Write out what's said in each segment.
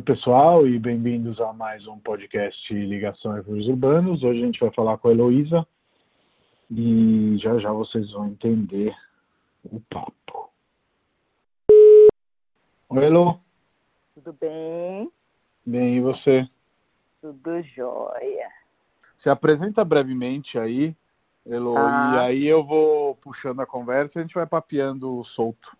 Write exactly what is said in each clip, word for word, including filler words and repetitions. Salve pessoal e bem-vindos a mais um podcast Ligação a Refúgios Urbanos. Hoje a gente vai falar com a Heloísa e já já vocês vão entender o papo. Oi, Helo. Tudo bem? Bem, e você? Tudo jóia. Se apresenta brevemente aí, Helo, ah. e aí eu vou puxando a conversa e a gente vai papeando solto.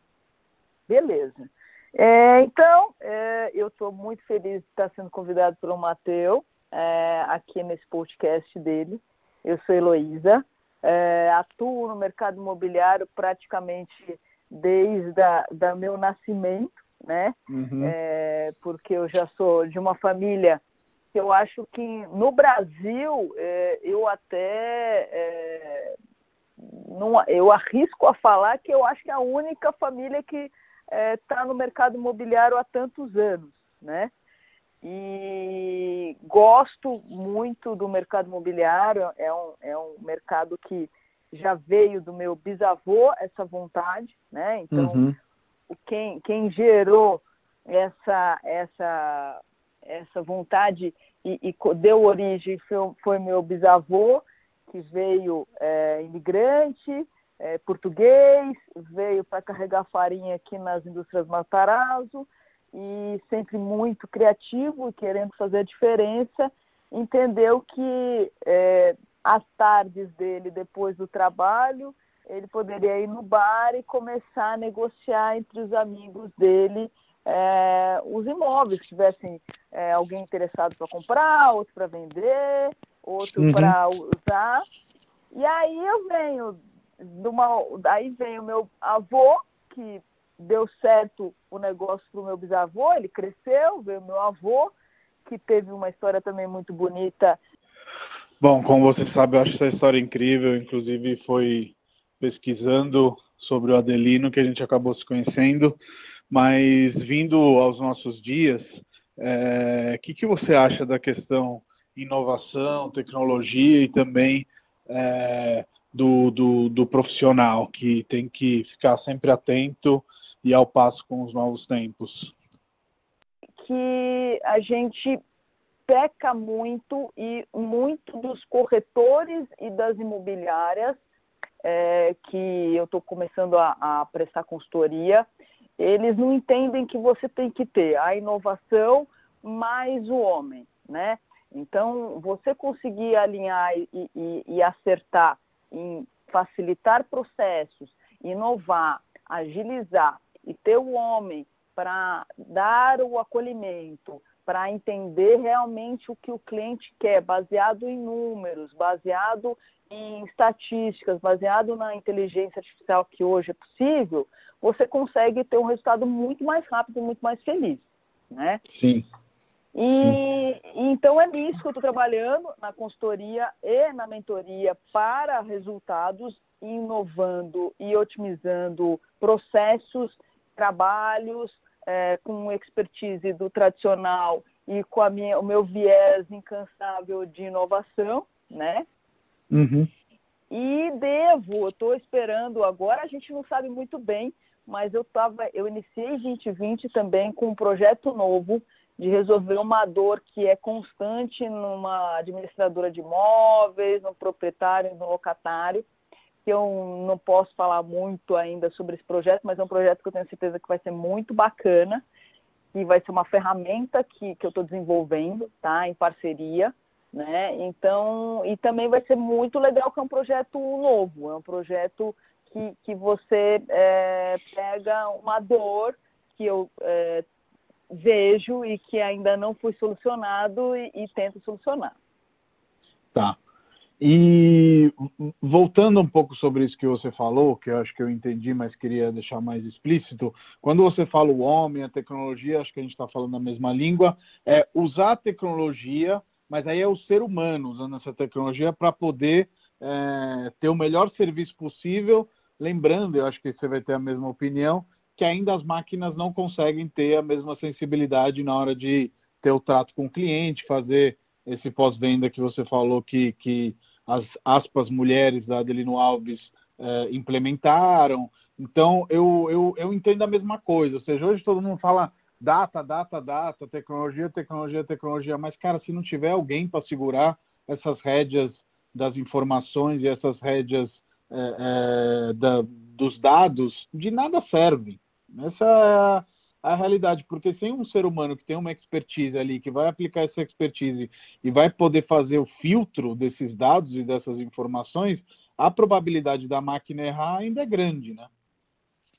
Beleza. É, então, é, eu estou muito feliz de estar sendo convidado pelo Matheus, é, aqui nesse podcast dele. Eu sou Heloísa, é, atuo no mercado imobiliário praticamente desde a, da meu nascimento, né? Uhum. É, porque eu já sou de uma família que eu acho que no Brasil é, eu até... É, não, eu arrisco a falar que eu acho que é a única família que... está é, no mercado imobiliário há tantos anos, né? E gosto muito do mercado imobiliário, é um, é um mercado que já veio do meu bisavô, essa vontade, né? Então, uhum. quem, quem gerou essa, essa, essa vontade e, e deu origem foi, foi meu bisavô, que veio é, imigrante, É, português, veio para carregar farinha aqui nas indústrias Matarazzo e sempre muito criativo, querendo fazer a diferença, entendeu que é, as tardes dele, depois do trabalho, ele poderia ir no bar e começar a negociar entre os amigos dele é, os imóveis, que tivessem é, alguém interessado para comprar, outro para vender, outro uhum. para usar. E aí eu venho... Aí vem o meu avô, que deu certo o negócio para o meu bisavô, ele cresceu, veio o meu avô, que teve uma história também muito bonita. Bom, como você sabe, eu acho essa história incrível, inclusive foi pesquisando sobre o Adelino que a gente acabou se conhecendo, mas vindo aos nossos dias, é, que que você acha da questão inovação, tecnologia e também... É, Do, do, do profissional, que tem que ficar sempre atento e ao passo com os novos tempos? Que a gente peca muito, e muito dos corretores e das imobiliárias, é, que eu estou começando a, a prestar consultoria, eles não entendem que você tem que ter a inovação mais o homem, né? Então, você conseguir alinhar e, e, e acertar em facilitar processos, inovar, agilizar e ter o homem para dar o acolhimento, para entender realmente o que o cliente quer, baseado em números, baseado em estatísticas, baseado na inteligência artificial que hoje é possível, você consegue ter um resultado muito mais rápido, muito mais feliz, né? Sim. E então é nisso que eu estou trabalhando, na consultoria e na mentoria para resultados, inovando e otimizando processos, trabalhos, é, com expertise do tradicional e com a minha, o meu viés incansável de inovação, né? Uhum. E devo, estou esperando agora, a gente não sabe muito bem, mas eu, tava, eu iniciei vinte e vinte também com um projeto novo, de resolver uma dor que é constante numa administradora de imóveis, no proprietário, no locatário, que eu não posso falar muito ainda sobre esse projeto, mas é um projeto que eu tenho certeza que vai ser muito bacana e vai ser uma ferramenta que, que eu estou desenvolvendo, tá? Em parceria, né? Então, e também vai ser muito legal, que é um projeto novo, é um projeto que, que você é, pega uma dor que eu... É, vejo e que ainda não foi solucionado e, e tento solucionar. Tá. E voltando um pouco sobre isso que você falou, que eu acho que eu entendi, mas queria deixar mais explícito, quando você fala o homem, a tecnologia, acho que a gente está falando a mesma língua, é usar a tecnologia, mas aí é o ser humano usando essa tecnologia para poder é, ter o melhor serviço possível, lembrando, eu acho que você vai ter a mesma opinião, que ainda as máquinas não conseguem ter a mesma sensibilidade na hora de ter o trato com o cliente, fazer esse pós-venda que você falou que, que as aspas mulheres da Adelino Alves eh, implementaram. Então, eu, eu, eu entendo a mesma coisa. Ou seja, hoje todo mundo fala data, data, data, tecnologia, tecnologia, tecnologia. Mas, cara, se não tiver alguém para segurar essas rédeas das informações e essas rédeas é, é, da, dos dados, de nada serve. Essa é a... a realidade, porque sem um ser humano que tem uma expertise ali, que vai aplicar essa expertise e vai poder fazer o filtro desses dados e dessas informações, a probabilidade da máquina errar ainda é grande, né?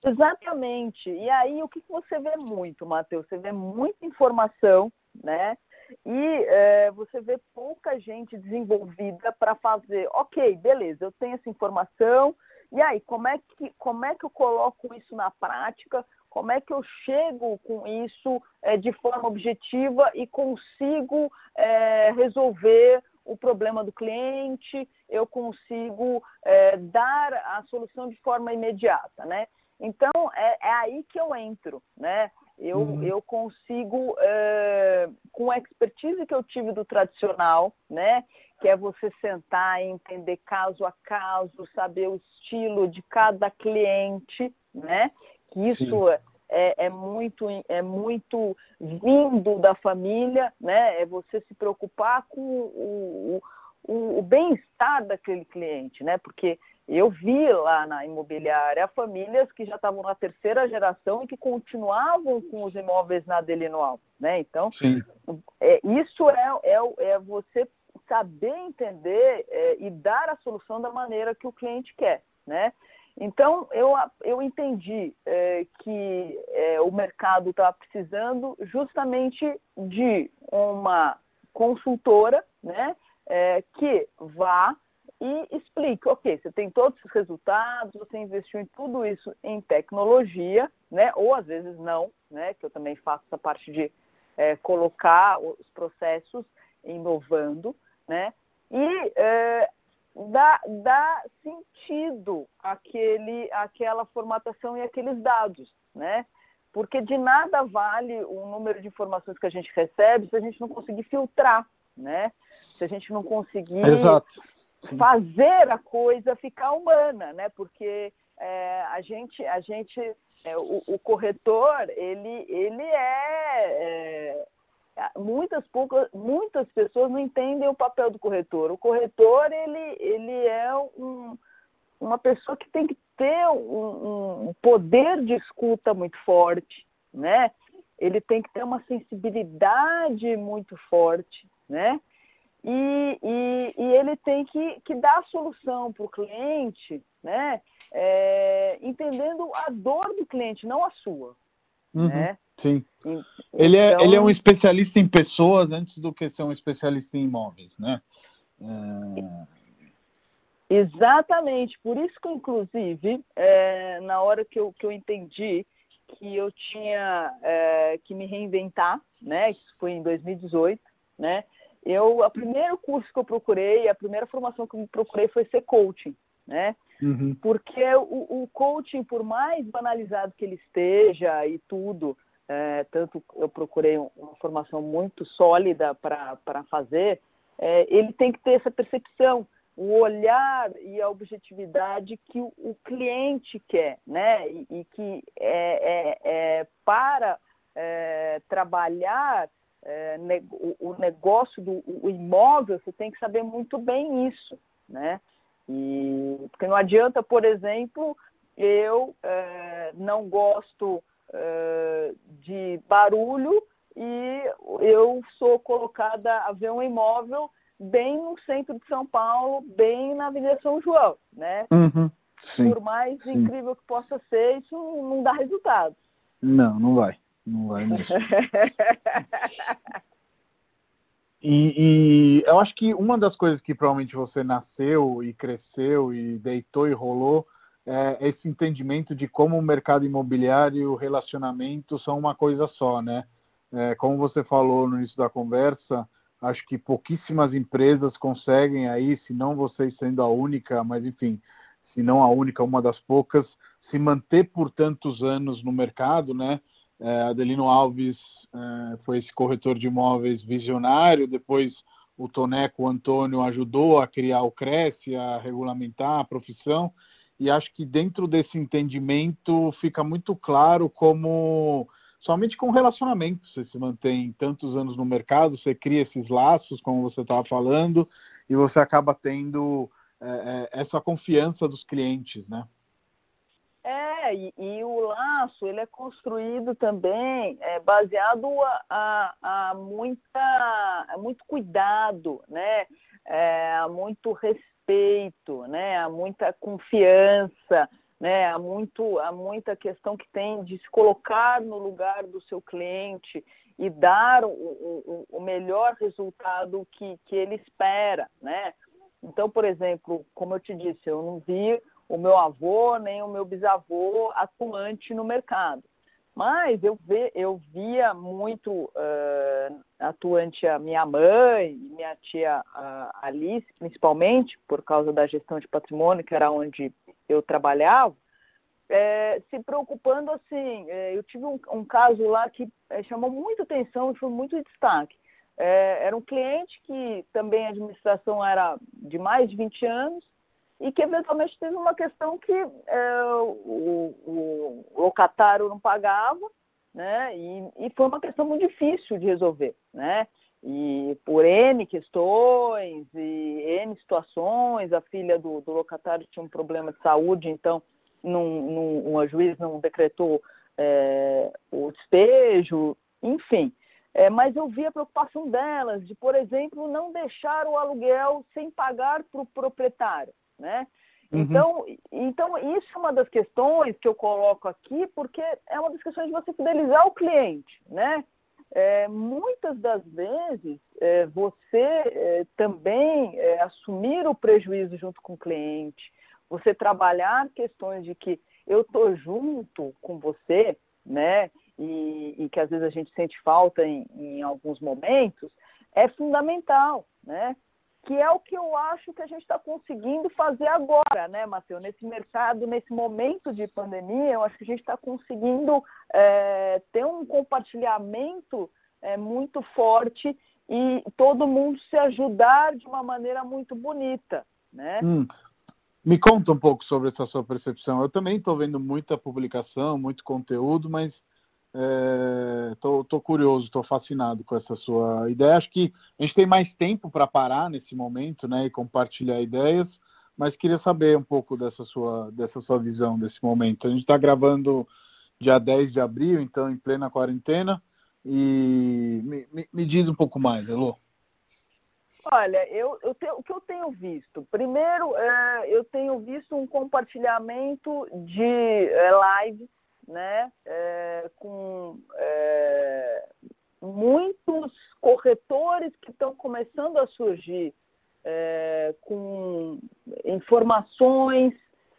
Exatamente. E aí, o que você vê muito, Matheus? Você vê muita informação, né? E é, você vê pouca gente desenvolvida para fazer, ok, beleza, eu tenho essa informação, e aí, como é que, como é que eu coloco isso na prática? Como é que eu chego com isso é, de forma objetiva e consigo é, resolver o problema do cliente, eu consigo é, dar a solução de forma imediata, né? Então, é, é aí que eu entro, né? Eu, uhum. eu consigo, é, com a expertise que eu tive do tradicional, né? Que é você sentar e entender caso a caso, saber o estilo de cada cliente, né? Que isso é, é, muito, é muito vindo da família, né? É você se preocupar com o, o, o bem-estar daquele cliente, né? Porque eu vi lá na imobiliária famílias que já estavam na terceira geração e que continuavam com os imóveis na Adelino Alves, né? Então, é, isso é, é, é você saber entender é, e dar a solução da maneira que o cliente quer, né? Então, eu, eu entendi é, que é, o mercado estava precisando justamente de uma consultora, né, é, que vá e explique, ok, você tem todos os resultados, você investiu em tudo isso em tecnologia, né, ou às vezes não, né, que eu também faço essa parte de é, colocar os processos inovando, né, e... É, Dá, dá sentido aquele, aquela formatação e aqueles dados, né? Porque de nada vale o número de informações que a gente recebe se a gente não conseguir filtrar, né? Se a gente não conseguir Exato. fazer a coisa ficar humana, né? Porque é, a gente, a gente é, o, o corretor, ele, ele é... é Muitas, poucas, muitas pessoas não entendem o papel do corretor. O corretor, ele, ele é um, uma pessoa que tem que ter um, um poder de escuta muito forte, né? Ele tem que ter uma sensibilidade muito forte, né? E, e, e ele tem que, que dar a solução para o cliente, né? É, entendendo a dor do cliente, não a sua, uhum. né? Sim. Ele é, então, ele é um especialista em pessoas antes do que ser um especialista em imóveis, né? É... Exatamente. Por isso que, inclusive, é, na hora que eu, que eu entendi que eu tinha é, que me reinventar, né? Isso foi em dois mil e dezoito, né? Eu, a primeiro curso que eu procurei, a primeira formação que eu procurei foi ser coaching, né? Uhum. Porque o, o coaching, por mais banalizado que ele esteja e tudo... É, tanto eu procurei uma formação muito sólida para fazer, é, ele tem que ter essa percepção, o olhar e a objetividade que o, o cliente quer, né? E, e que é, é, é, para é, trabalhar é, ne, o, o negócio do o imóvel, você tem que saber muito bem isso, né? E, porque não adianta, por exemplo, eu é, não gosto... de barulho e eu sou colocada a ver um imóvel bem no centro de São Paulo, bem na Avenida São João, né? Uhum. Sim. Por mais Sim. incrível que possa ser, isso não dá resultado. Não, não vai. Não vai mesmo. e, e eu acho que uma das coisas que provavelmente você nasceu e cresceu e deitou e rolou é esse entendimento de como o mercado imobiliário e o relacionamento são uma coisa só, né? É, como você falou no início da conversa, acho que pouquíssimas empresas conseguem aí, se não vocês sendo a única, mas enfim, se não a única, uma das poucas, se manter por tantos anos no mercado, né? É, Adelino Alves é, foi esse corretor de imóveis visionário, depois o Toneco, o Antônio, ajudou a criar o CRECI, a regulamentar a profissão. E acho que dentro desse entendimento fica muito claro como somente com relacionamento. Você se mantém tantos anos no mercado, você cria esses laços, como você estava falando, e você acaba tendo é, é, essa confiança dos clientes, né? É, e, e o laço, ele é construído também é, baseado a, a, a, muita, a muito cuidado, né? É, a muito respeito, né? A muita confiança, né? Há, muito, há muita questão que tem de se colocar no lugar do seu cliente e dar o, o, o melhor resultado que, que ele espera, né? Então, por exemplo, como eu te disse, eu não vi o meu avô nem o meu bisavô atuante no mercado, mas eu, ve, eu via muito uh, atuante a minha mãe e minha tia a Alice, principalmente, por causa da gestão de patrimônio, que era onde eu trabalhava, é, se preocupando assim. É, eu tive um, um caso lá que é, chamou muita atenção e foi muito destaque. É, era um cliente que também a administração era de mais de vinte anos e que eventualmente teve uma questão que é, o, o, o locatário não pagava, né? E, e foi uma questão muito difícil de resolver, né? E por N questões e N situações, a filha do, do locatário tinha um problema de saúde, então num, num, um juiz não decretou é, o despejo, enfim. É, mas eu vi a preocupação delas de, por exemplo, não deixar o aluguel sem pagar para o proprietário, né? Uhum. Então, então, isso é uma das questões que eu coloco aqui, porque é uma das questões de você fidelizar o cliente, né? É, muitas das vezes, é, você é, também é, assumir o prejuízo junto com o cliente, você trabalhar questões de que eu estou junto com você, né? E, e que às vezes a gente sente falta em, em alguns momentos, é fundamental, né? Que é o que eu acho que a gente está conseguindo fazer agora, né, Matheus? Nesse mercado, nesse momento de pandemia, eu acho que a gente está conseguindo é, ter um compartilhamento é, muito forte e todo mundo se ajudar de uma maneira muito bonita, né? Hum. Me conta um pouco sobre essa sua percepção. Eu também estou vendo muita publicação, muito conteúdo, mas estou é, curioso, estou fascinado com essa sua ideia. Acho que a gente tem mais tempo para parar nesse momento, né, e compartilhar ideias, mas queria saber um pouco dessa sua, dessa sua visão desse momento. A gente está gravando dia dez de abril, então em plena quarentena, e me, me, me diz um pouco mais, Elô. Olha, eu, eu tenho, o que eu tenho visto? Primeiro, é, eu tenho visto um compartilhamento de é, lives, né, é, com é, muitos corretores que estão começando a surgir é, com informações,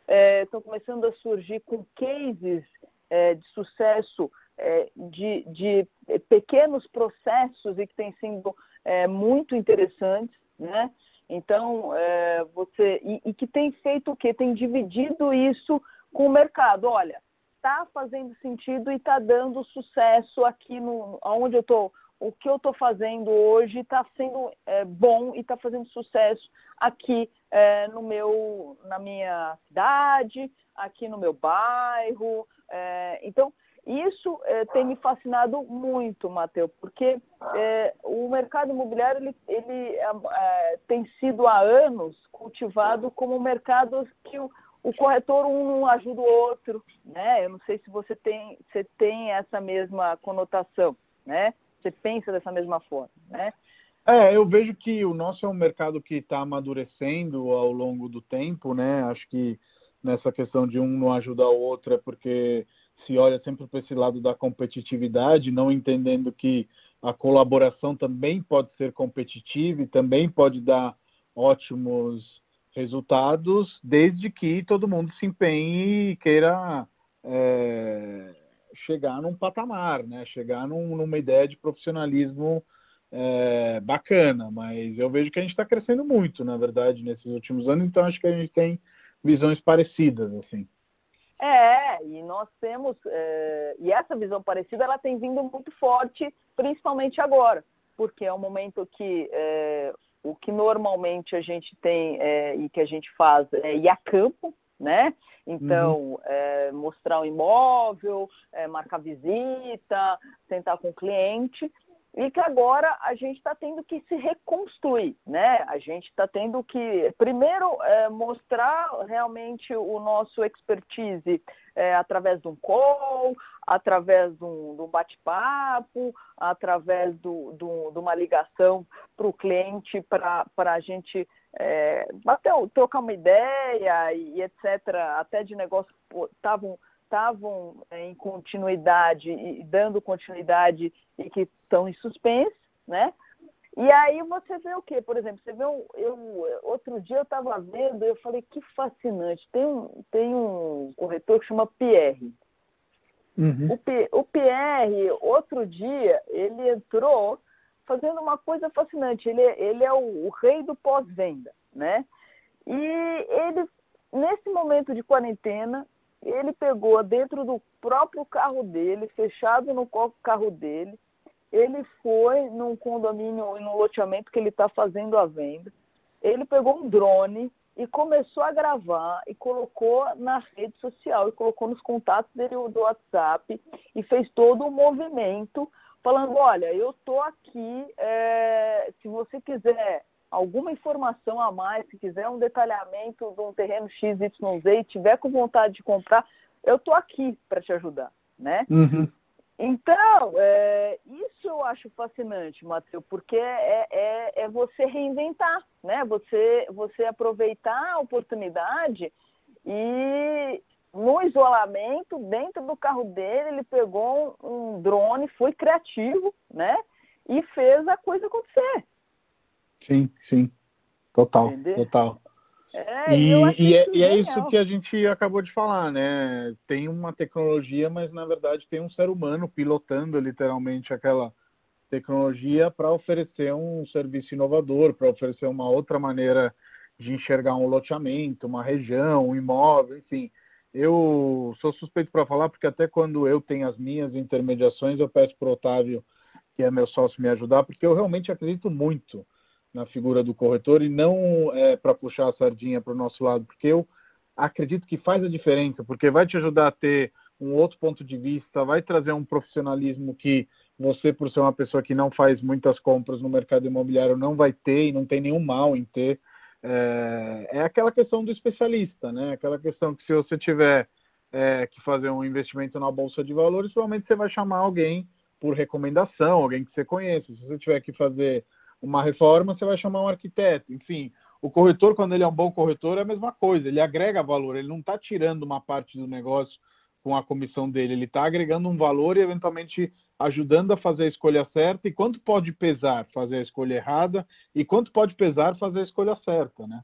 é, estão começando a surgir com cases é, de sucesso é, de, de pequenos processos e que têm sido é, muito interessantes, né? Então, é, você, e, e que tem feito o quê? Tem dividido isso com o mercado. Olha, está fazendo sentido e está dando sucesso aqui no, onde eu estou, o que eu estou fazendo hoje está sendo é, bom e está fazendo sucesso aqui é, no meu, na minha cidade, aqui no meu bairro. É, então, isso é, tem me fascinado muito, Matheus, porque é, o mercado imobiliário ele, ele é, é, tem sido há anos cultivado como um mercado que o O corretor um não ajuda o outro, né? Eu não sei se você tem, você tem essa mesma conotação, né? Você pensa dessa mesma forma, né? É, eu vejo que o nosso é um mercado que está amadurecendo ao longo do tempo, né? Acho que nessa questão de um não ajudar o outro é porque se olha sempre para esse lado da competitividade, não entendendo que a colaboração também pode ser competitiva e também pode dar ótimos resultados, desde que todo mundo se empenhe e queira é, chegar num patamar, né? Chegar num, numa ideia de profissionalismo é, bacana. Mas eu vejo que a gente está crescendo muito, na verdade, nesses últimos anos, então acho que a gente tem visões parecidas, assim. É, e nós temos, é, e essa visão parecida ela tem vindo muito forte, principalmente agora, porque é um momento que... É, o que normalmente a gente tem é, e que a gente faz é ir a campo, né? Então, uhum. é, mostrar o imóvel, é, marcar visita, sentar com o cliente, e que agora a gente está tendo que se reconstruir, né? A gente está tendo que, primeiro, é, mostrar realmente o nosso expertise é, através de um call, através de um, de um bate-papo, através do, do, de uma ligação para o cliente, para a gente é, bater, trocar uma ideia e etcétera, até de negócios que estavam... estavam em continuidade e dando continuidade e que estão em suspense, né? E aí você vê o quê? Por exemplo, você vê um, eu, outro dia eu estava vendo, eu falei, que fascinante, tem um, tem um corretor que chama Pierre. Uhum. O, P, o Pierre, outro dia, ele entrou fazendo uma coisa fascinante, ele, ele é o, o rei do pós-venda, né? E ele, nesse momento de quarentena, ele pegou dentro do próprio carro dele, fechado no carro dele, ele foi num condomínio, num loteamento que ele está fazendo a venda, ele pegou um drone e começou a gravar e colocou na rede social, e colocou nos contatos dele do WhatsApp, e fez todo um movimento, falando, olha, eu estou aqui, é, se você quiser... alguma informação a mais, se quiser um detalhamento de um terreno X Y Z e tiver com vontade de comprar, eu estou aqui para te ajudar, né? Uhum. Então, é, isso eu acho fascinante, Matheus, porque é, é, é você reinventar, né? Você, você aproveitar a oportunidade e... no isolamento, dentro do carro dele, ele pegou um drone, foi criativo, né? E fez a coisa acontecer. Sim, sim. Total, Entender? total. É, e e, é, e é isso que a gente acabou de falar, né? Tem uma tecnologia, mas na verdade tem um ser humano pilotando literalmente aquela tecnologia para oferecer um serviço inovador, para oferecer uma outra maneira de enxergar um loteamento, uma região, um imóvel, enfim. Eu sou suspeito para falar, porque até quando eu tenho as minhas intermediações, eu peço para o Otávio, que é meu sócio, me ajudar, porque eu realmente acredito muito na figura do corretor, e não é, para puxar a sardinha para o nosso lado, porque eu acredito que faz a diferença, porque vai te ajudar a ter um outro ponto de vista, vai trazer um profissionalismo que você, por ser uma pessoa que não faz muitas compras no mercado imobiliário, não vai ter, e não tem nenhum mal em ter. É, é aquela questão do especialista, né? Aquela questão que se você tiver é, que fazer um investimento na Bolsa de Valores, provavelmente você vai chamar alguém por recomendação, alguém que você conheça. Se você tiver que fazer uma reforma, você vai chamar um arquiteto. Enfim, o corretor, quando ele é um bom corretor, é a mesma coisa. Ele agrega valor, ele não está tirando uma parte do negócio com a comissão dele. Ele está agregando um valor e, eventualmente, ajudando a fazer a escolha certa. E quanto pode pesar fazer a escolha errada e quanto pode pesar fazer a escolha certa, né?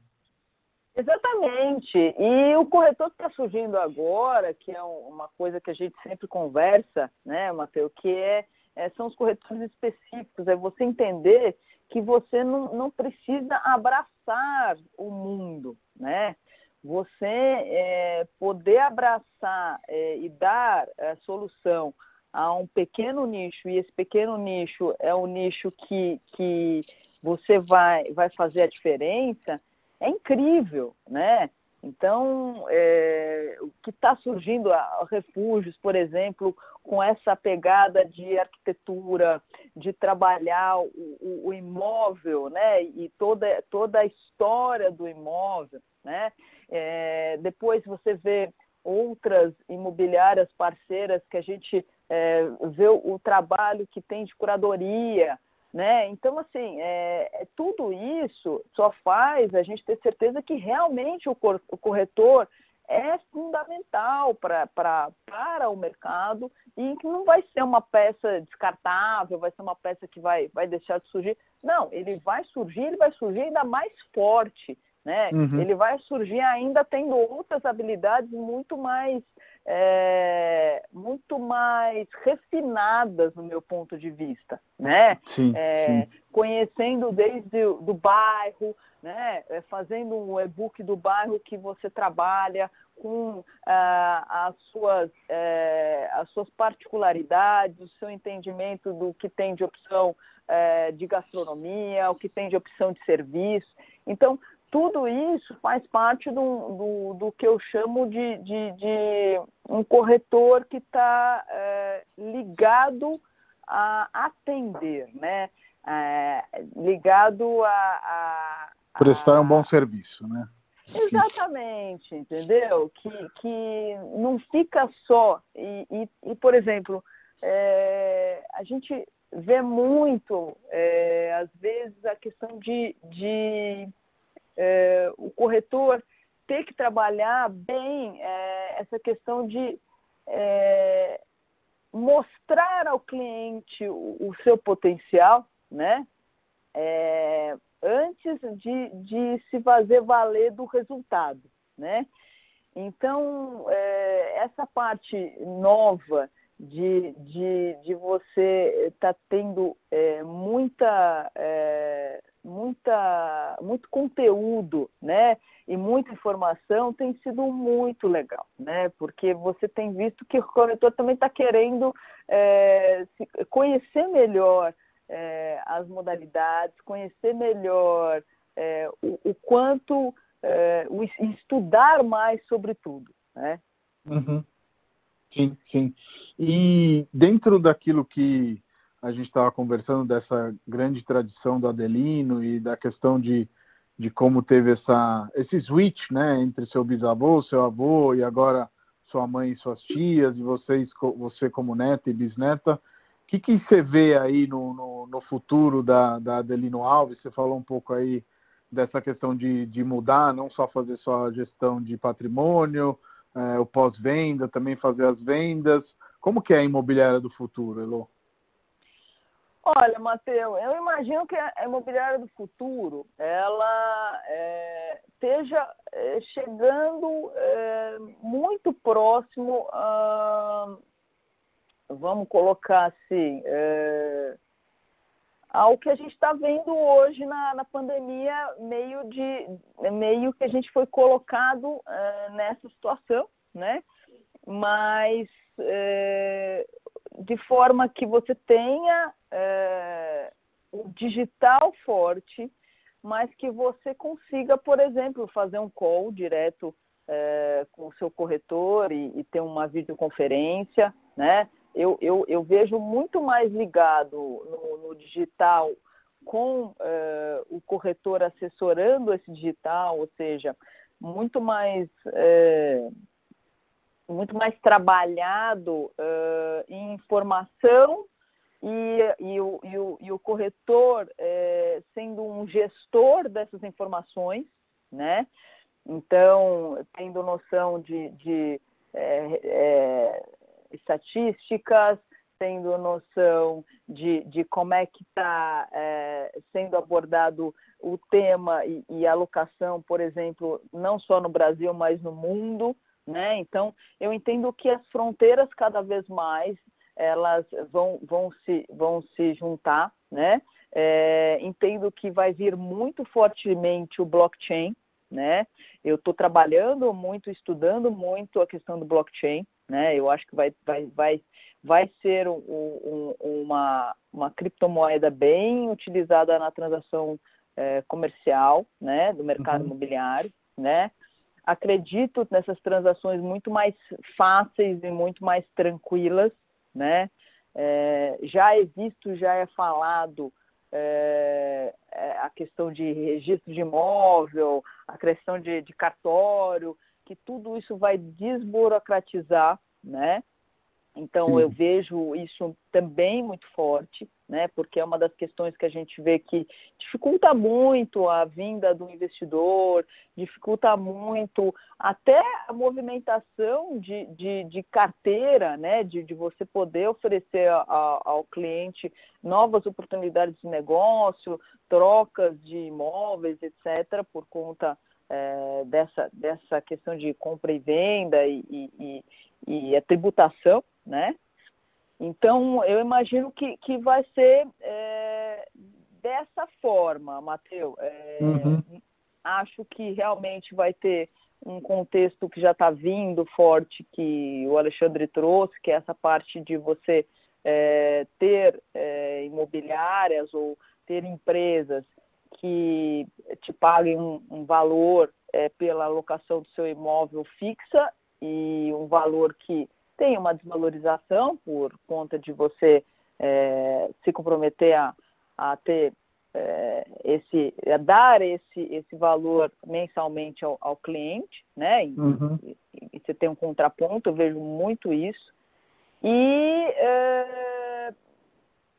Exatamente. E o corretor que está surgindo agora, que é uma coisa que a gente sempre conversa, né, Matheus, que é, é, são os corretores específicos. É você entender que você não, não precisa abraçar o mundo, né? Você é, poder abraçar é, e dar é, solução a um pequeno nicho, e esse pequeno nicho é o nicho que, que você vai, vai fazer a diferença, é incrível, né? Então, é, o que está surgindo, refúgios, por exemplo, com essa pegada de arquitetura, de trabalhar o, o, o imóvel, né? E toda, toda a história do imóvel, né? É, depois você vê outras imobiliárias parceiras que a gente é, vê o, o trabalho que tem de curadoria, né? Então, assim, é, tudo isso só faz a gente ter certeza que realmente o, cor, o corretor é fundamental pra, pra, para o mercado, e que não vai ser uma peça descartável, vai ser uma peça que vai, vai deixar de surgir. Não, ele vai surgir, ele vai surgir ainda mais forte, né? Uhum. Ele vai surgir ainda tendo outras habilidades muito mais, é, muito mais refinadas, no meu ponto de vista, né? Sim, é, sim. Conhecendo desde o do bairro, né? É, fazendo um e-book do bairro que você trabalha com ah, as, suas, eh, as suas particularidades, o seu entendimento do que tem de opção eh, de gastronomia, o que tem de opção de serviço. Então, tudo isso faz parte do, do, do que eu chamo de, de, de um corretor que está é, ligado a atender, né? É, ligado a, a, a... prestar um bom serviço, né? Exatamente, entendeu? Que, que não fica só. E, e, e por exemplo, é, a gente vê muito, é, às vezes, a questão de, de é, o corretor ter que trabalhar bem é, essa questão de é, mostrar ao cliente o, o seu potencial, né? É, antes de, de se fazer valer do resultado, né? Então, é, essa parte nova de, de, de você estar tá tendo é, muita, é, muita, muito conteúdo, né? E muita informação tem sido muito legal, né? Porque você tem visto que o corretor também está querendo é, se conhecer melhor É, as modalidades, conhecer melhor é, o, o quanto, é, o, estudar mais sobre tudo, né? Uhum. Sim, sim. E dentro daquilo que a gente estava conversando, dessa grande tradição do Adelino e da questão de, de como teve essa, esse switch, né, entre seu bisavô, seu avô e agora sua mãe e suas tias, e vocês, você como neta e bisneta, o que, que você vê aí no, no, no futuro da, da Adelino Alves? Você falou um pouco aí dessa questão de, de mudar, não só fazer só a gestão de patrimônio, é, o pós-venda, também fazer as vendas. Como que é a imobiliária do futuro, Elô? Olha, Matheus, eu imagino que a imobiliária do futuro, ela é, esteja é, chegando é, muito próximo a... vamos colocar assim, é, ao que a gente está vendo hoje na, na pandemia, meio, de, meio que a gente foi colocado é, nessa situação, né? Mas é, de forma que você tenha é, o digital forte, mas que você consiga, por exemplo, fazer um call direto é, com o seu corretor e, e ter uma videoconferência, né? Eu, eu, eu vejo muito mais ligado no, no digital com eh, o corretor assessorando esse digital, ou seja, muito mais, eh, muito mais trabalhado eh, em informação e, e, o, e, o, e o corretor eh, sendo um gestor dessas informações, né? Então, tendo noção de... de eh, eh, estatísticas, tendo noção de, de como é que está é, sendo abordado o tema e, e a alocação, por exemplo, não só no Brasil, mas no mundo, né? Então, eu entendo que as fronteiras cada vez mais elas vão, vão, se, vão se juntar, né? É, entendo que vai vir muito fortemente o blockchain, né? Eu estou trabalhando muito, estudando muito a questão do blockchain, né? Eu acho que vai, vai, vai, vai ser um, um, uma, uma criptomoeda bem utilizada na transação eh, comercial, né? Do mercado uhum. imobiliário, né? Acredito nessas transações muito mais fáceis e muito mais tranquilas, né? É, já é visto, já é falado É, a questão de registro de imóvel, a questão de, de cartório, que tudo isso vai desburocratizar, né? Então, Sim. eu vejo isso também muito forte, né? Porque é uma das questões que a gente vê que dificulta muito a vinda do investidor, dificulta muito até a movimentação de, de, de carteira, né? De, de você poder oferecer a, a, ao cliente novas oportunidades de negócio, trocas de imóveis, etcétera, por conta é, dessa, dessa questão de compra e venda e, e, e, e a tributação, né? Então, eu imagino que, que vai ser é, dessa forma, Matheus. É, uhum. Acho que realmente vai ter um contexto que já está vindo forte, que o Alexandre trouxe, que é essa parte de você é, ter é, imobiliárias ou ter empresas que te paguem um, um valor é, pela locação do seu imóvel fixa e um valor que tem uma desvalorização por conta de você é, se comprometer a, a ter é, esse, a dar esse, esse valor mensalmente ao, ao cliente, né? E, uhum. e, e você tem um contraponto, eu vejo muito isso. E é,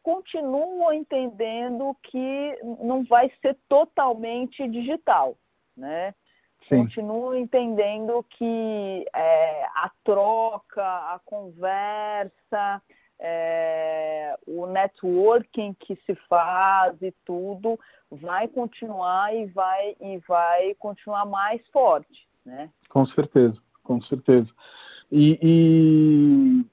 continuo entendendo que não vai ser totalmente digital, né? Sim. Continuo entendendo que é, a troca, a conversa, é, o networking que se faz e tudo vai continuar e vai, e vai continuar mais forte, né? Com certeza, com certeza. E, e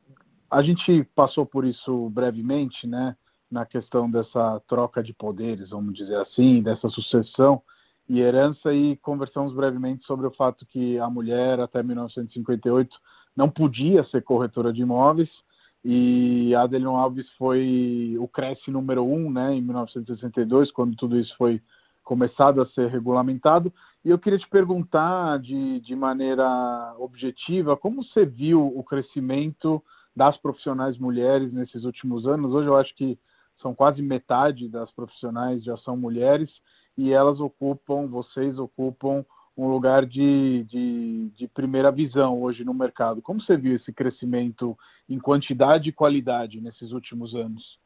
a gente passou por isso brevemente, né? Na questão dessa troca de poderes, vamos dizer assim, dessa sucessão e herança, e conversamos brevemente sobre o fato que a mulher, até mil novecentos e cinquenta e oito, não podia ser corretora de imóveis, e Adelino Alves foi o CRECI número um, né, em mil novecentos e sessenta e dois, quando tudo isso foi começado a ser regulamentado. E eu queria te perguntar, de, de maneira objetiva, como você viu o crescimento das profissionais mulheres nesses últimos anos? Hoje eu acho que são quase metade das profissionais já são mulheres, e elas ocupam, vocês ocupam um lugar de, de, de primeira visão hoje no mercado. Como você viu esse crescimento em quantidade e qualidade nesses últimos anos?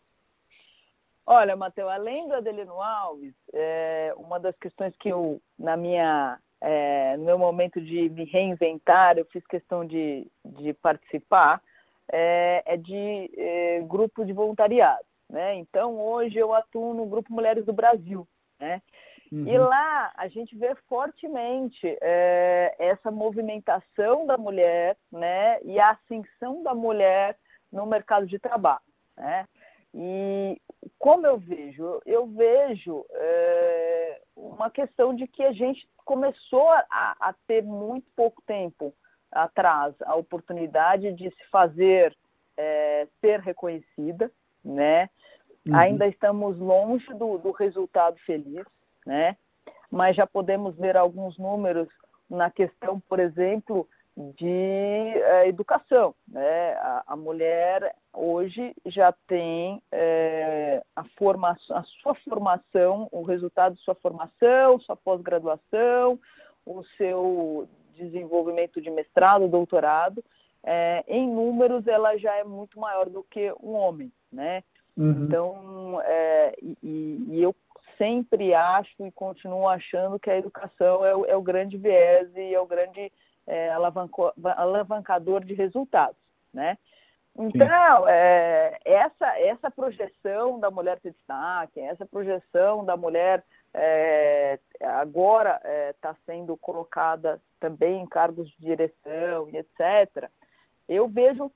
Olha, Matheus, além do Adelino Alves, é, uma das questões que eu, na minha, é, no meu momento de me reinventar, eu fiz questão de, de participar, é, é de é, grupo de voluntariado, né? Então, hoje eu atuo no Grupo Mulheres do Brasil, né? Uhum. E lá a gente vê fortemente é, essa movimentação da mulher, né, e a ascensão da mulher no mercado de trabalho, né? E como eu vejo? Eu vejo é, uma questão de que a gente começou a, a ter muito pouco tempo atrás a oportunidade de se fazer é, ser reconhecida, né? Uhum. Ainda estamos longe do, do resultado feliz, né? Mas já podemos ver alguns números na questão, por exemplo, de é, educação, né? A, a mulher hoje já tem é, a, forma, a sua formação, o resultado de sua formação, sua pós-graduação, o seu desenvolvimento de mestrado, doutorado, é, em números ela já é muito maior do que um homem, né? Uhum. Então, é, e, e eu sempre acho e continuo achando que a educação é o, é o grande viés e é o grande é, alavanco, alavancador de resultados, né? Então, é, essa, essa projeção da mulher se destaque, essa projeção da mulher é, agora está é, sendo colocada também em cargos de direção e etcétera. Eu vejo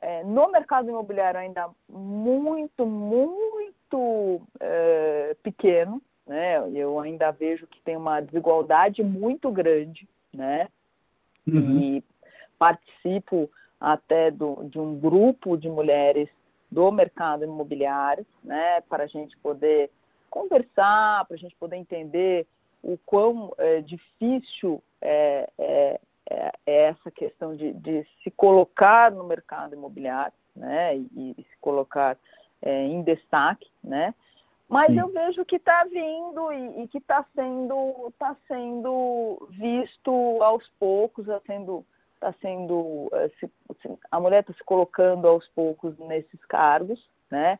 É, no mercado imobiliário ainda muito, muito é, pequeno, né? Eu ainda vejo que tem uma desigualdade muito grande, né? Uhum. E participo até do, de um grupo de mulheres do mercado imobiliário, né? Para a gente poder conversar, para a gente poder entender o quão é, difícil é, é é essa questão de, de se colocar no mercado imobiliário, né, e, e se colocar é, em destaque, né, mas Sim. eu vejo que está vindo e, e que está sendo, tá sendo visto aos poucos, tá sendo, tá sendo, se, a mulher está se colocando aos poucos nesses cargos, né,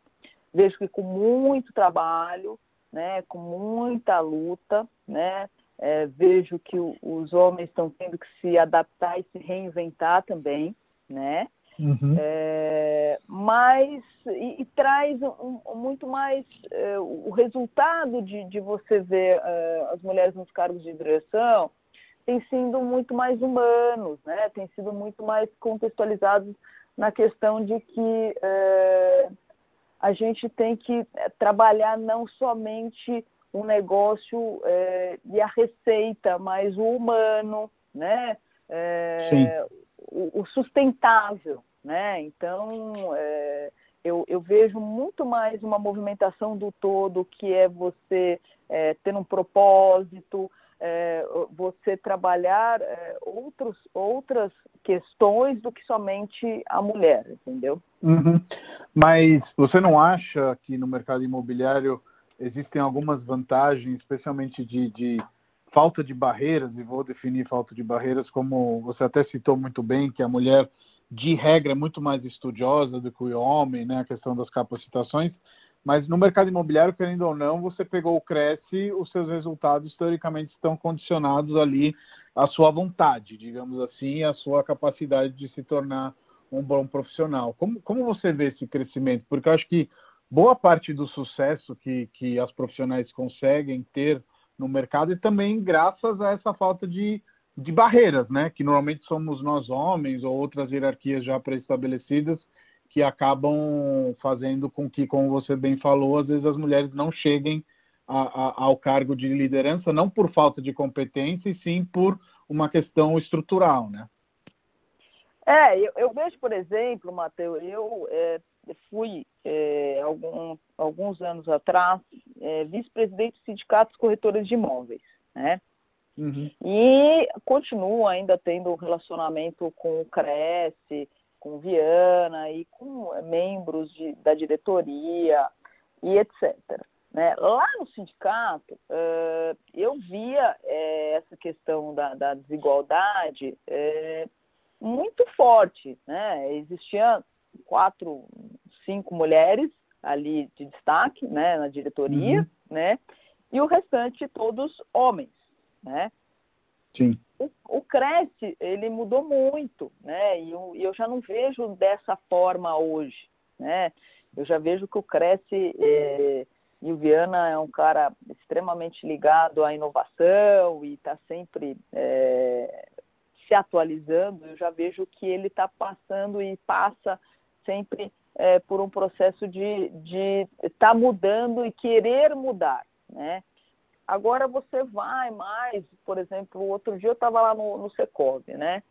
vejo que com muito trabalho, né, com muita luta, né, É, vejo que o, os homens estão tendo que se adaptar e se reinventar também, né? Uhum. É, mas, e, e traz um, um, muito mais é, o resultado de, de você ver é, as mulheres nos cargos de direção tem sido muito mais humanos, né? Tem sido muito mais contextualizados na questão de que é, a gente tem que trabalhar não somente um negócio é, e a receita, mas o humano, né? É, o, o sustentável, né? Então, é, Eu, eu vejo muito mais uma movimentação do todo, que é você é, ter um propósito, é, você trabalhar é, outros, outras questões do que somente a mulher, entendeu? Uhum. Mas você não acha que no mercado imobiliário existem algumas vantagens, especialmente de, de falta de barreiras, e vou definir falta de barreiras como você até citou muito bem, que a mulher de regra é muito mais estudiosa do que o homem, né? A questão das capacitações. Mas no mercado imobiliário, querendo ou não, você pegou o CRECI, os seus resultados teoricamente estão condicionados ali à sua vontade, digamos assim, à sua capacidade de se tornar um bom profissional. Como, como você vê esse crescimento? Porque eu acho que boa parte do sucesso que, que as profissionais conseguem ter no mercado é também graças a essa falta de de barreiras, né? Que normalmente somos nós homens ou outras hierarquias já pré-estabelecidas que acabam fazendo com que, como você bem falou, às vezes as mulheres não cheguem a, a, ao cargo de liderança, não por falta de competência, e sim por uma questão estrutural, né? É, eu, eu vejo, por exemplo, Matheus, eu é, fui, é, algum, alguns anos atrás, é, vice-presidente do Sindicato dos Corretores de Imóveis, né? Uhum. E continuo ainda tendo um relacionamento com o CRECI, com o Viana e com membros de, da diretoria e etcétera. Né? Lá no sindicato, uh, eu via eh, essa questão da, da desigualdade eh, muito forte. Né? Existiam quatro, cinco mulheres ali de destaque, né, na diretoria, uhum, né? E o restante todos homens. Né? Sim. O, o CRECI, ele mudou muito, né? E eu, eu já não vejo dessa forma hoje, né? Eu já vejo que o CRECI é, e o Viana é um cara extremamente ligado à inovação e está sempre é, se atualizando. Eu já vejo que ele está passando e passa sempre é, por um processo de estar tá mudando e querer mudar, né? Agora você vai mais, por exemplo, outro dia eu estava lá no, no Secovi, né?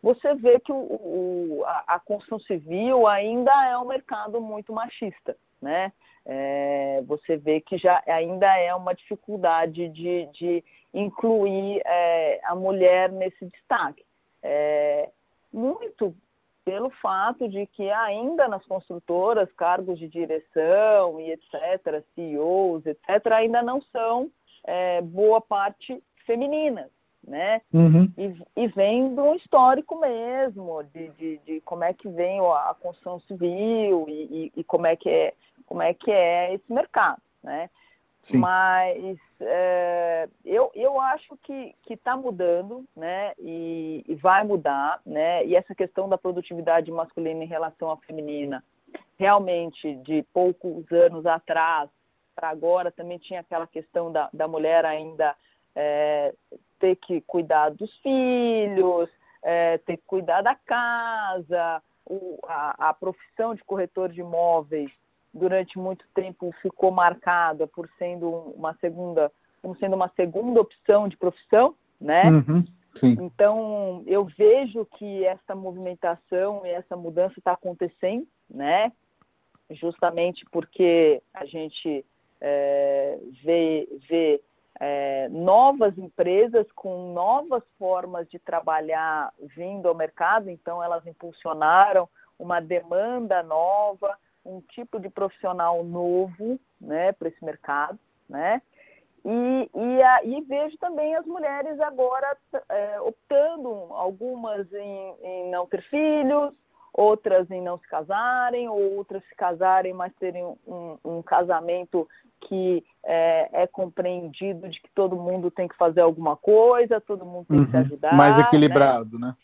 Você vê que o, o, a, a construção civil ainda é um mercado muito machista, né? É, você vê que já ainda é uma dificuldade de, de incluir é, a mulher nesse destaque. É, muito pelo fato de que ainda nas construtoras, cargos de direção e etcétera, C E Os, etcétera, ainda não são É, boa parte femininas, né? Uhum. E, e vem do histórico mesmo, de, de, de como é que vem a construção civil e, e, e como, é que é, como é que é esse mercado, né? Sim. Mas é, eu, eu acho que está mudando, né? E, e vai mudar, né? E essa questão da produtividade masculina em relação à feminina, realmente, de poucos anos atrás, agora também tinha aquela questão da, da mulher ainda é, ter que cuidar dos filhos, é, ter que cuidar da casa, o, a, a profissão de corretor de imóveis durante muito tempo ficou marcada por sendo uma segunda, como sendo uma segunda opção de profissão, né? Uhum, sim. Então eu vejo que essa movimentação e essa mudança está acontecendo, né? Justamente porque a gente É, ver, ver é, novas empresas com novas formas de trabalhar vindo ao mercado, então elas impulsionaram uma demanda nova, um tipo de profissional novo, né, para esse mercado, né? E, e, a, e vejo também as mulheres agora é, optando, algumas em, em não ter filhos, outras em não se casarem, ou outras se casarem, mas terem um, um casamento que é, é compreendido de que todo mundo tem que fazer alguma coisa, todo mundo tem que se ajudar. Uhum, mais equilibrado, né? né?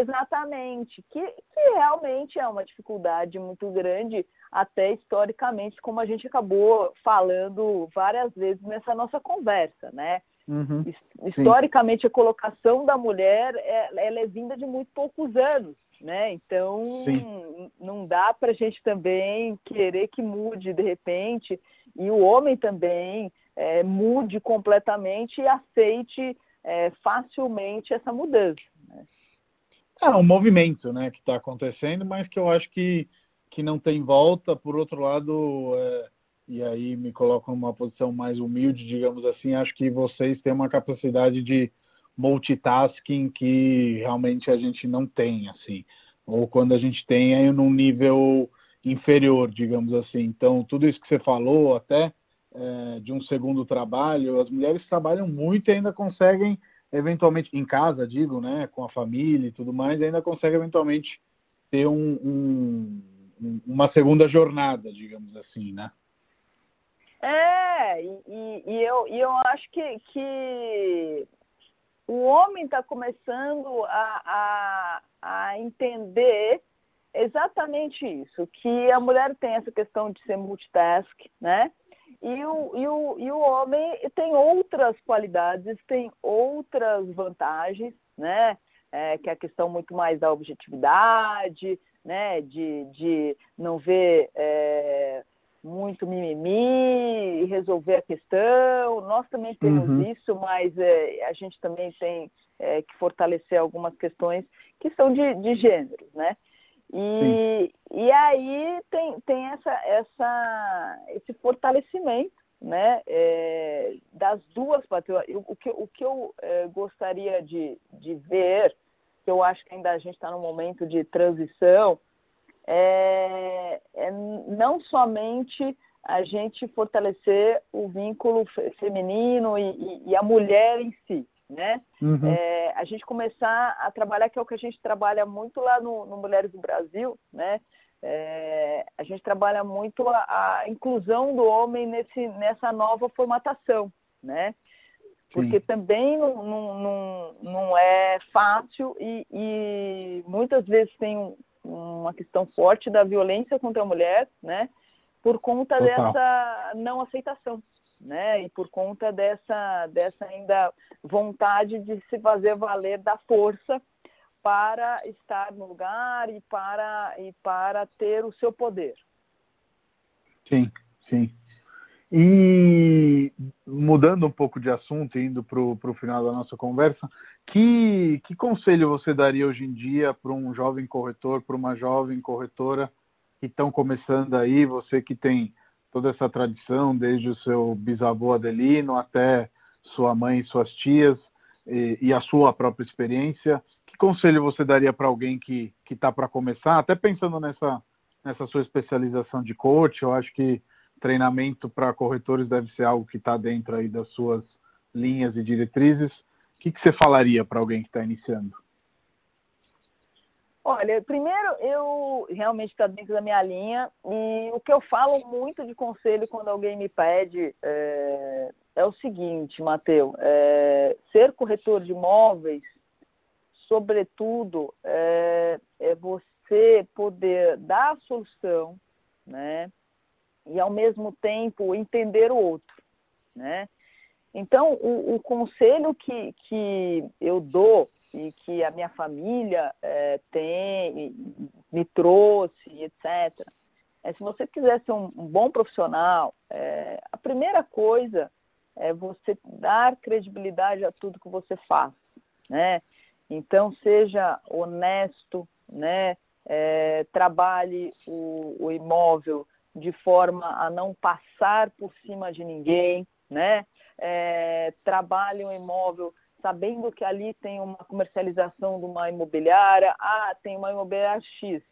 Exatamente, que, que realmente é uma dificuldade muito grande, até historicamente, como a gente acabou falando várias vezes nessa nossa conversa, né? Uhum, historicamente, sim. A colocação da mulher, ela é vinda de muito poucos anos. Né? Então, sim, não dá para a gente também querer que mude de repente e o homem também é, mude completamente e aceite é, facilmente essa mudança. Né? É um movimento, né, que está acontecendo, mas que eu acho que, que não tem volta. Por outro lado, é, e aí me coloco numa posição mais humilde, digamos assim, acho que vocês têm uma capacidade de multitasking que realmente a gente não tem, assim, ou quando a gente tem é num nível inferior, digamos assim. Então, tudo isso que você falou até é, de um segundo trabalho, as mulheres trabalham muito e ainda conseguem, eventualmente, em casa, digo, né, com a família e tudo mais, ainda conseguem eventualmente ter um, um, uma segunda jornada, digamos assim, né? É, e, e, eu, e eu acho que, que o homem está começando a, a, a entender exatamente isso, que a mulher tem essa questão de ser multitask, né? E o, e o, e o homem tem outras qualidades, tem outras vantagens, né? É, que é a questão muito mais da objetividade, né? De, de não ver... É, muito mimimi, resolver a questão. Nós também temos uhum. isso, mas é, a gente também tem é, que fortalecer algumas questões que são de, de gênero, né? E, e aí tem, tem essa, essa, esse fortalecimento, né? É, das duas partes. O que, o que eu é, gostaria de, de ver, que eu acho que ainda a gente está num momento de transição, É, é não somente a gente fortalecer o vínculo feminino e, e, e a mulher em si, né? Uhum. É, a gente começar a trabalhar, que é o que a gente trabalha muito lá no, no Mulheres do Brasil, né? É, a gente trabalha muito a, a inclusão do homem nesse, nessa nova formatação, né? Porque Sim. também não, não, não, não é fácil e, e muitas vezes tem um uma questão forte da violência contra a mulher, né? Por conta Total. dessa não aceitação, né? E por conta dessa, dessa ainda vontade de se fazer valer da força para estar no lugar e para, e para ter o seu poder. Sim, sim. E mudando um pouco de assunto, indo para o final da nossa conversa, que, que conselho você daria hoje em dia para um jovem corretor, para uma jovem corretora que estão começando aí, você que tem toda essa tradição, desde o seu bisavô Adelino até sua mãe e suas tias, e, e a sua própria experiência, que conselho você daria para alguém que está para começar, até pensando nessa, nessa sua especialização de coach? Eu acho que treinamento para corretores deve ser algo que está dentro aí das suas linhas e diretrizes. O que, que você falaria para alguém que está iniciando? Olha, primeiro, eu realmente está dentro da minha linha, e o que eu falo muito de conselho quando alguém me pede é, é o seguinte, Matheus, é, ser corretor de imóveis, sobretudo, é, é você poder dar a solução, né? E, ao mesmo tempo, entender o outro, né? Então, o, o conselho que, que eu dou e que a minha família é, tem, me trouxe, etcétera, é se você quiser ser um, um bom profissional, é, a primeira coisa é você dar credibilidade a tudo que você faz, né? Então, seja honesto, né? É, trabalhe o, o imóvel de forma a não passar por cima de ninguém, né? É, trabalhe um imóvel sabendo que ali tem uma comercialização de uma imobiliária, ah, tem uma imobiliária X.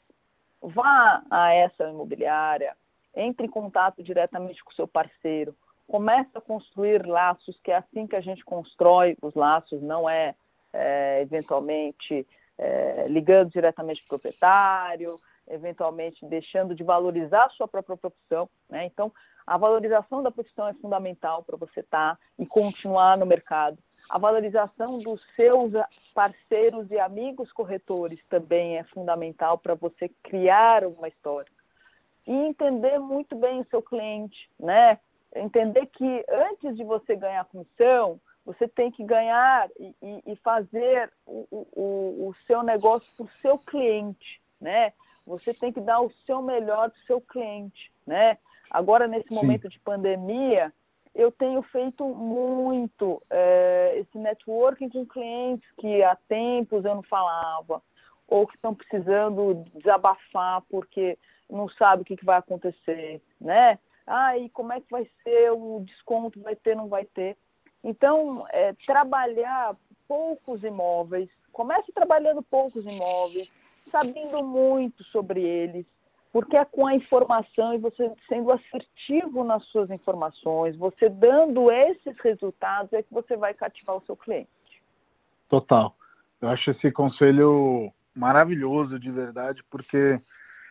Vá a essa imobiliária, entre em contato diretamente com o seu parceiro, comece a construir laços, que é assim que a gente constrói os laços, não é, é eventualmente é, ligando diretamente para o proprietário, eventualmente deixando de valorizar a sua própria profissão, né? Então, a valorização da profissão é fundamental para você estar e continuar no mercado. A valorização dos seus parceiros e amigos corretores também é fundamental para você criar uma história. E entender muito bem o seu cliente, né? Entender que antes de você ganhar comissão, você tem que ganhar e, e, e fazer o, o, o seu negócio para o seu cliente, né? Você tem que dar o seu melhor para o seu cliente, né? Agora, nesse Sim. momento de pandemia, eu tenho feito muito é, esse networking com clientes que há tempos eu não falava, ou que estão precisando desabafar porque não sabe o que, que vai acontecer, né? Ah, e como é que vai ser, o desconto vai ter, não vai ter. Então, é, trabalhar poucos imóveis, comece trabalhando poucos imóveis, sabendo muito sobre eles, porque é com a informação e você sendo assertivo nas suas informações, você dando esses resultados é que você vai cativar o seu cliente. Total. Eu acho esse conselho maravilhoso, de verdade, porque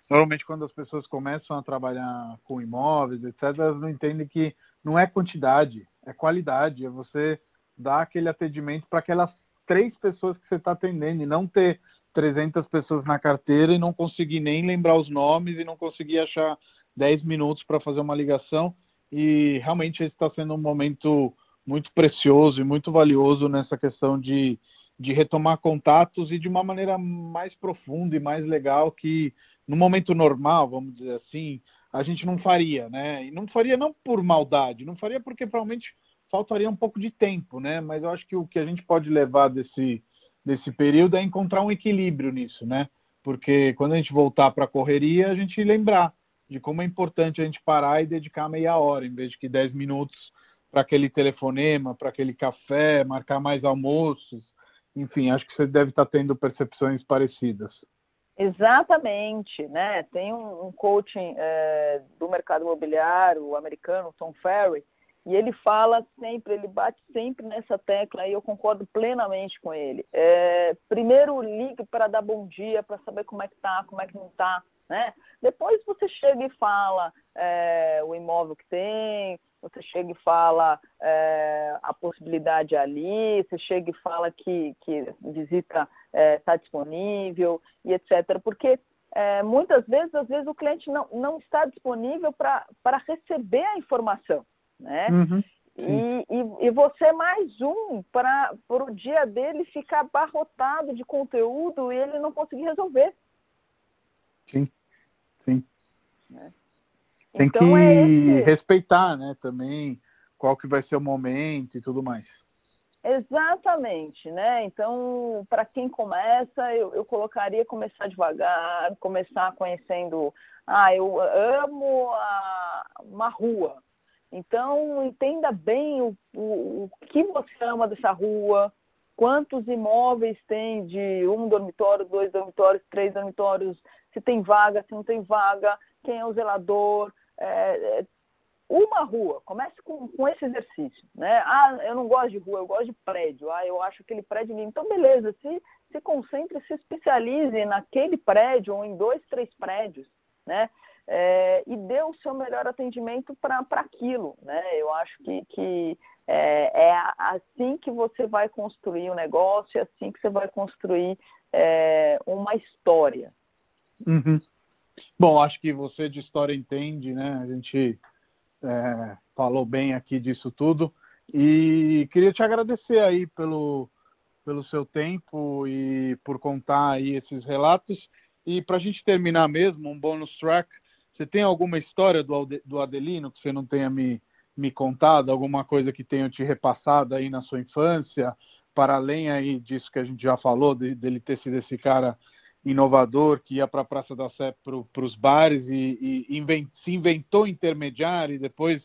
normalmente quando as pessoas começam a trabalhar com imóveis, etcétera, elas não entendem que não é quantidade, é qualidade, é você dar aquele atendimento para aquelas três pessoas que você está atendendo e não ter trezentas pessoas na carteira e não conseguir nem lembrar os nomes e não conseguir achar dez minutos para fazer uma ligação. E realmente esse está sendo um momento muito precioso e muito valioso nessa questão de, de retomar contatos e de uma maneira mais profunda e mais legal que no momento normal, vamos dizer assim, a gente não faria, né? E não faria não por maldade, não faria porque provavelmente faltaria um pouco de tempo, né? Mas eu acho que o que a gente pode levar desse desse período é encontrar um equilíbrio nisso, né? Porque quando a gente voltar para a correria, a gente lembrar de como é importante a gente parar e dedicar meia hora, em vez de que dez minutos para aquele telefonema, para aquele café, marcar mais almoços. Enfim, acho que você deve estar tendo percepções parecidas. Exatamente, né? Tem um, um coaching é, do mercado imobiliário americano, Tom Ferry, e ele fala sempre, ele bate sempre nessa tecla e eu concordo plenamente com ele. É, primeiro ligue para dar bom dia, para saber como é que está, como é que não está, né? Depois você chega e fala é, o imóvel que tem, você chega e fala é, a possibilidade ali, você chega e fala que, que visita está é, disponível e etcétera. Porque é, muitas vezes, às vezes o cliente não, não está disponível para receber a informação, né? Uhum. E, e, e você é mais um para o dia dele ficar abarrotado de conteúdo e ele não conseguir resolver. Sim, sim. É. Tem então, que é esse... respeitar, né, também qual que vai ser o momento e tudo mais. Exatamente, né? Então, para quem começa, eu, eu colocaria começar devagar, começar conhecendo, ah, eu amo a, uma rua. Então, entenda bem o, o, o que você ama dessa rua, quantos imóveis tem de um dormitório, dois dormitórios, três dormitórios, se tem vaga, se não tem vaga, quem é o zelador. É, uma rua, comece com, com esse exercício, né? Ah, eu não gosto de rua, eu gosto de prédio. Ah, eu acho aquele prédio lindo. Então, beleza, se, se concentre, se especialize naquele prédio ou em dois, três prédios, né? É, e dê o seu melhor atendimento para aquilo, né? Eu acho que, que é, é assim que você vai construir um negócio, é assim que você vai construir é, uma história. Uhum. Bom, acho que você de história entende, né? A gente é, falou bem aqui disso tudo. E queria te agradecer aí pelo, pelo seu tempo e por contar aí esses relatos. E para a gente terminar mesmo, um bônus track, você tem alguma história do Adelino que você não tenha me, me contado? Alguma coisa que tenha te repassado aí na sua infância? Para além aí disso que a gente já falou, de, dele ter sido esse cara inovador que ia para a Praça da Sé, para os bares e, e invent, se inventou intermediário e depois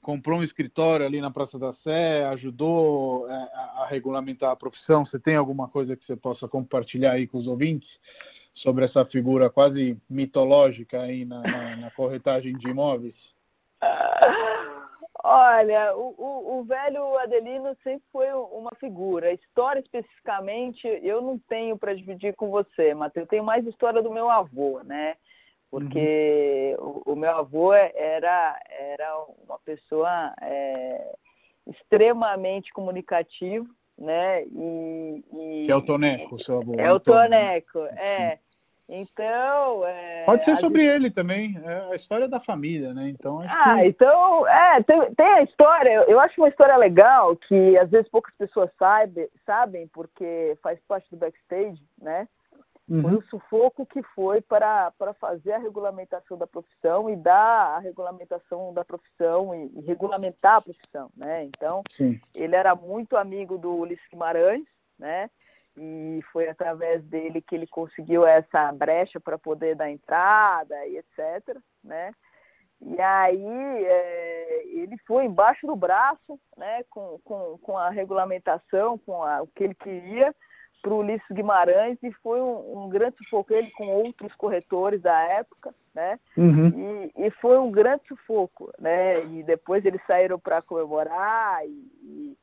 comprou um escritório ali na Praça da Sé, ajudou é, a regulamentar a profissão. Você tem alguma coisa que você possa compartilhar aí com os ouvintes sobre essa figura quase mitológica aí na, na, na corretagem de imóveis? Olha, o, o, o velho Adelino sempre foi uma figura. História especificamente eu não tenho para dividir com você, Matheus. Eu tenho mais história do meu avô, né? Porque uhum. o, o meu avô era, era uma pessoa é, extremamente comunicativa, né? E, e... Que é o Toneco, seu avô. É o Toneco, é. Então... É, pode ser sobre gente... ele também, é a história da família, né? Então, acho ah, que... então, é, tem, tem a história, eu acho uma história legal, que às vezes poucas pessoas sabe, sabem, porque faz parte do backstage, né? Uhum. Foi o sufoco que foi para, para fazer a regulamentação da profissão e dar a regulamentação da profissão e, e regulamentar a profissão, né? Então, sim, ele era muito amigo do Ulisses Guimarães, né? E foi através dele que ele conseguiu essa brecha para poder dar entrada e etcétera, né? E aí é, ele foi embaixo do braço, né, com, com, com a regulamentação, com a, o que ele queria, para o Ulisses Guimarães, e foi um, um grande sufoco, ele com outros corretores da época, né? Uhum. E, e foi um grande sufoco, né? E depois eles saíram para comemorar e,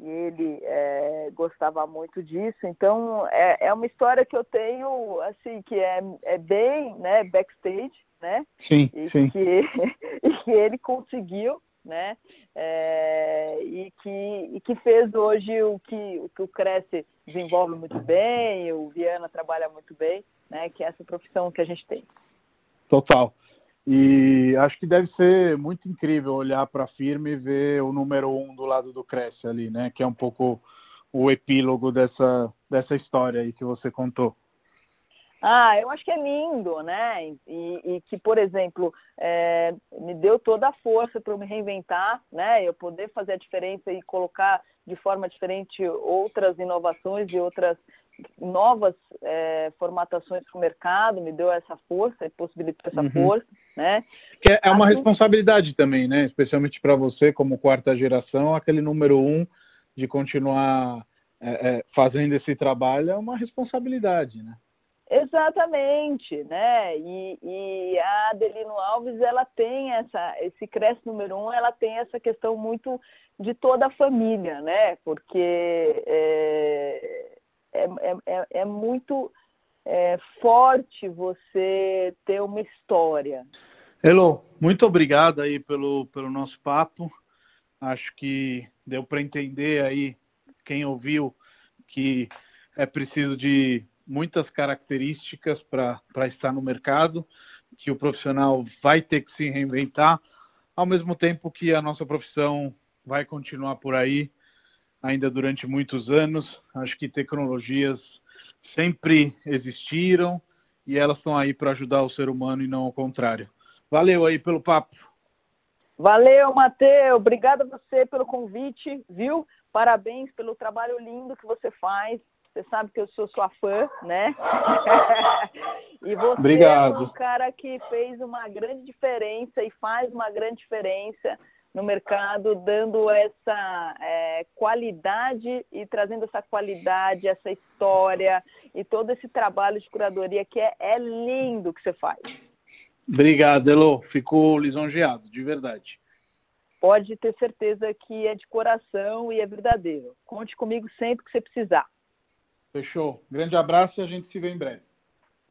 e ele é, gostava muito disso. Então é, é uma história que eu tenho, assim, que é, é bem, né, backstage, né? Sim, e, sim. Que, e que ele conseguiu, né? É, e, que, e que fez hoje o que o, que o CRECI desenvolve muito bem, o Viana trabalha muito bem, né? Que é essa profissão que a gente tem. Total. E acho que deve ser muito incrível olhar para a firma e ver o número um do lado do CRECI ali, né? Que é um pouco o epílogo dessa, dessa história aí que você contou. Ah, eu acho que é lindo, né? E, e que, por exemplo, é, me deu toda a força para eu me reinventar, né? Eu poder fazer a diferença e colocar de forma diferente outras inovações e outras novas é, formatações para o mercado, me deu essa força e possibilitou essa uhum. força, né? Que é, é uma assim, responsabilidade também, né? Especialmente para você, como quarta geração, aquele número um de continuar é, é, fazendo esse trabalho é uma responsabilidade, né? Exatamente, né? E, e a Adelino Alves, ela tem essa, esse CRECI número um, ela tem essa questão muito de toda a família, né? Porque é, é, é, é muito é, forte você ter uma história. Helo, muito obrigado aí pelo, pelo nosso papo. Acho que deu para entender aí, quem ouviu, que é preciso de muitas características para estar no mercado, que o profissional vai ter que se reinventar, ao mesmo tempo que a nossa profissão vai continuar por aí, ainda durante muitos anos. Acho que tecnologias sempre existiram e elas estão aí para ajudar o ser humano e não ao contrário. Valeu aí pelo papo. Valeu, Matheus. Obrigado a você pelo convite, viu? Parabéns pelo trabalho lindo que você faz. Você sabe que eu sou sua fã, né? E você Obrigado. É um cara que fez uma grande diferença e faz uma grande diferença no mercado, dando essa é, qualidade e trazendo essa qualidade, essa história e todo esse trabalho de curadoria que é, é lindo que você faz. Obrigado, Helo. Fico lisonjeado, de verdade. Pode ter certeza que é de coração e é verdadeiro. Conte comigo sempre que você precisar. Fechou. Grande abraço e a gente se vê em breve.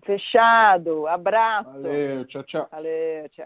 Fechado. Abraço. Valeu, tchau, tchau. Valeu, tchau.